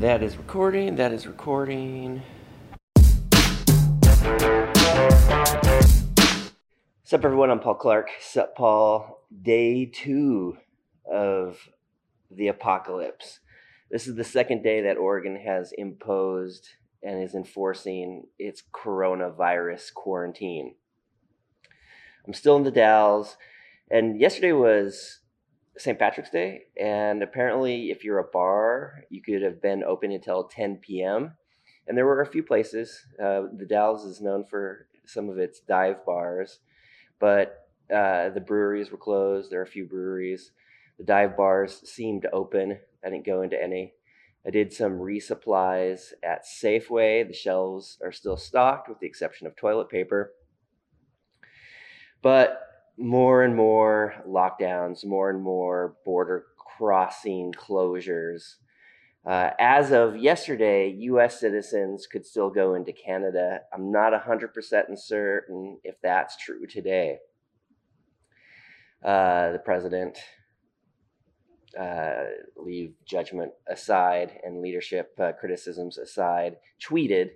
That is recording, that is recording. What's up, everyone? I'm Paul Clark. Sup, Paul. Day two of the apocalypse. This is the second day that Oregon has imposed and is enforcing its coronavirus quarantine. I'm still in the Dalles, and yesterday was St. Patrick's Day, and apparently if you're a bar, you could have been open until 10 p.m. And there were a few places. The Dalles is known for some of its dive bars, but the breweries were closed. There are a few breweries. The dive bars seemed open. I didn't go into any. I did some resupplies at Safeway. The shelves are still stocked with the exception of toilet paper. But more and more lockdowns, more and more border crossing closures. As of yesterday, U.S. citizens could still go into Canada. I'm not 100% certain if that's true today. The president, leave judgment aside and leadership criticisms aside, tweeted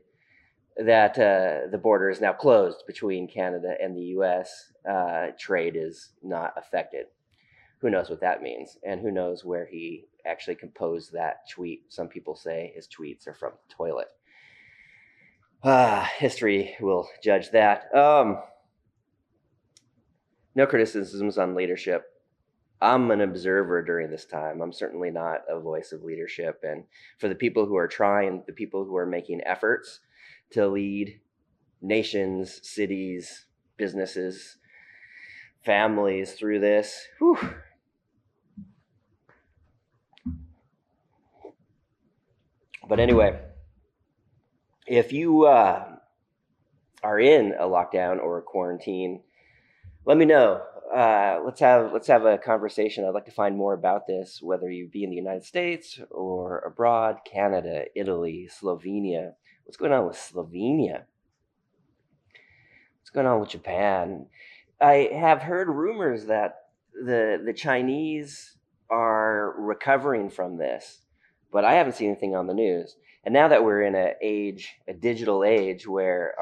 that the border is now closed between Canada and the U.S. Trade is not affected. Who knows what that means? And who knows where he actually composed that tweet? Some people say his tweets are from the toilet. History will judge that. No criticisms on leadership. I'm an observer during this time. I'm certainly not a voice of leadership. And for the people who are trying, the people who are making efforts to lead nations, cities, businesses, families through this. Whew. But anyway, if you are in a lockdown or a quarantine, let me know. Let's have a conversation. I'd like to find more about this, whether you be in the United States or abroad, Canada, Italy, Slovenia. What's going on with Slovenia? What's going on with Japan? I have heard rumors that the Chinese are recovering from this, but I haven't seen anything on the news. And now that we're in a digital age where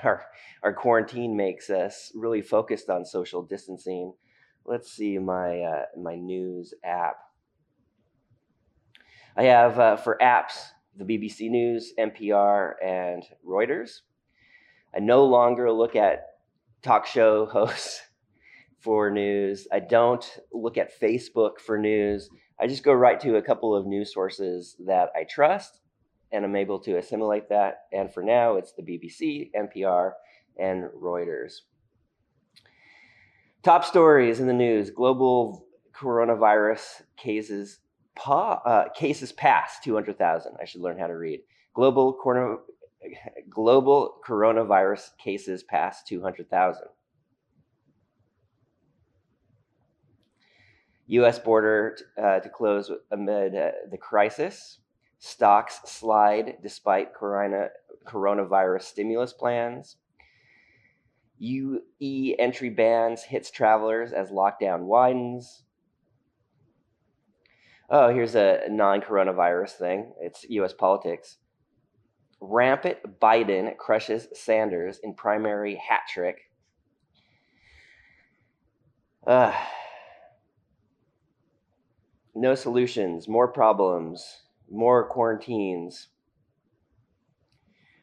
our quarantine makes us really focused on social distancing, let's see my my news app. I have for apps, the BBC News, NPR, and Reuters. I no longer look at talk show hosts for news. I don't look at Facebook for news. I just go right to a couple of news sources that I trust, and I'm able to assimilate that. And for now, it's the BBC, NPR, and Reuters. Top stories in the news. Global coronavirus cases cases past 200,000. I should learn how to read. Global coronavirus cases past 200,000. U.S. border to close amid the crisis. Stocks slide despite coronavirus stimulus plans. UE entry bans hits travelers as lockdown widens. Oh, here's a non-coronavirus thing. It's U.S. politics. Rampant Biden crushes Sanders in primary hat trick. No solutions, more problems, more quarantines.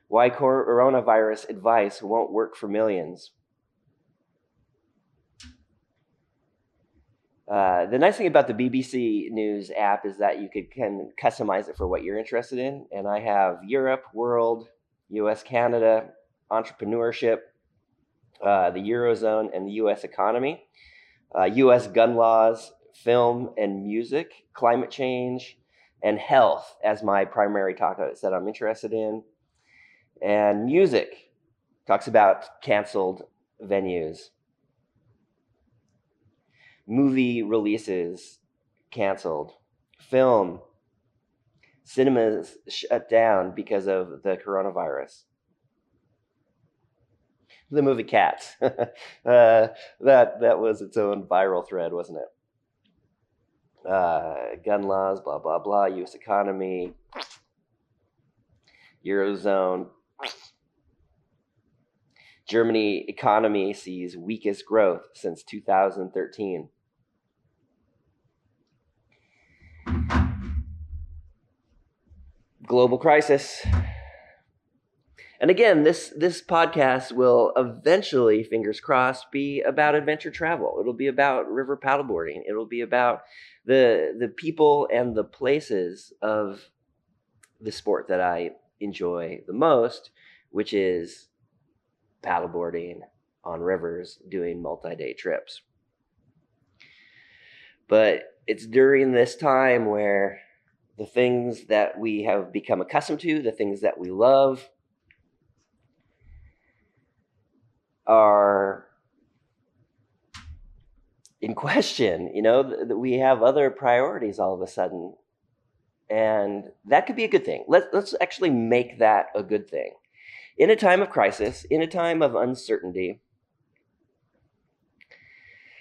Why coronavirus advice won't work for millions. The nice thing about the BBC News app is that you can customize it for what you're interested in. And I have Europe, World, U.S., Canada, Entrepreneurship, the Eurozone, and the U.S. economy, U.S. gun laws, film and music, climate change, and health as my primary topics that I'm interested in. And music talks about canceled venues. Movie releases canceled. Film. Cinemas shut down because of the coronavirus. The movie Cats. That was its own viral thread, wasn't it? gun laws, blah, blah, blah, U.S. economy, Eurozone. Germany economy sees weakest growth since 2013. Global crisis. And again, this podcast will eventually, fingers crossed, be about adventure travel. It'll be about river paddleboarding. It'll be about the people and the places of the sport that I enjoy the most, which is paddleboarding on rivers, doing multi-day trips. But it's during this time where the things that we have become accustomed to, the things that we love, are in question. You know, we have other priorities all of a sudden, and that could be a good thing. Let's actually make that a good thing. In a time of crisis, in a time of uncertainty,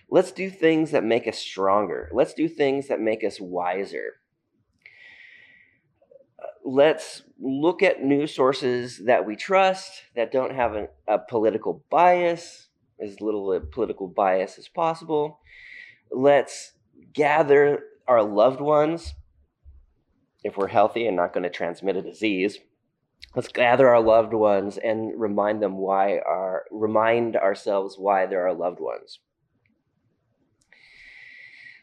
let's do things that make us stronger. Let's do things that make us wiser. Let's look at news sources that we trust, that don't have a political bias, as little a political bias as possible. Let's gather our loved ones, if we're healthy and not going to transmit a disease. Let's gather our loved ones and remind ourselves why they're our loved ones.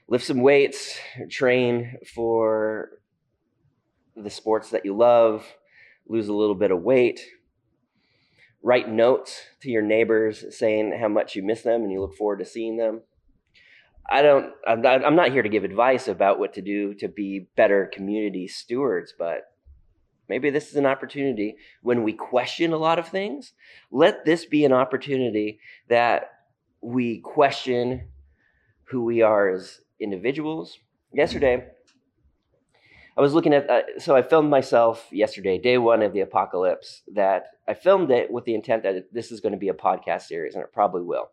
Lift some weights, train for the sports that you love, lose a little bit of weight, write notes to your neighbors saying how much you miss them and you look forward to seeing them. I'm not here to give advice about what to do to be better community stewards, but maybe this is an opportunity when we question a lot of things. Let this be an opportunity that we question who we are as individuals. Yesterday, I was looking at, so I filmed myself yesterday, day one of the apocalypse, that I filmed it with the intent that this is going to be a podcast series, and it probably will.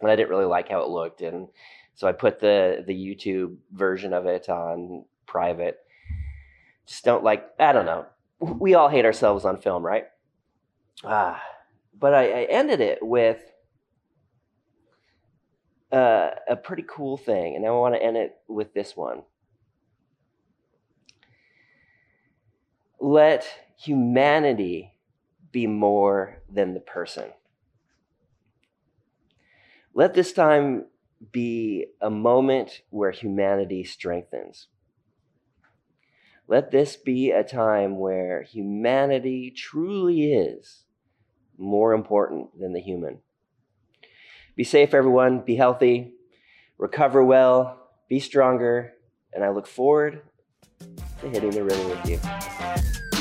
And I didn't really like how it looked, and so I put the YouTube version of it on private. Just don't like, I don't know. We all hate ourselves on film, right? But I ended it with a pretty cool thing, and I want to end it with this one. Let humanity be more than the person. Let this time be a moment where humanity strengthens. Let this be a time where humanity truly is more important than the human. Be safe, everyone. Be healthy. Recover well. Be stronger. And I look forward to hitting the river with you.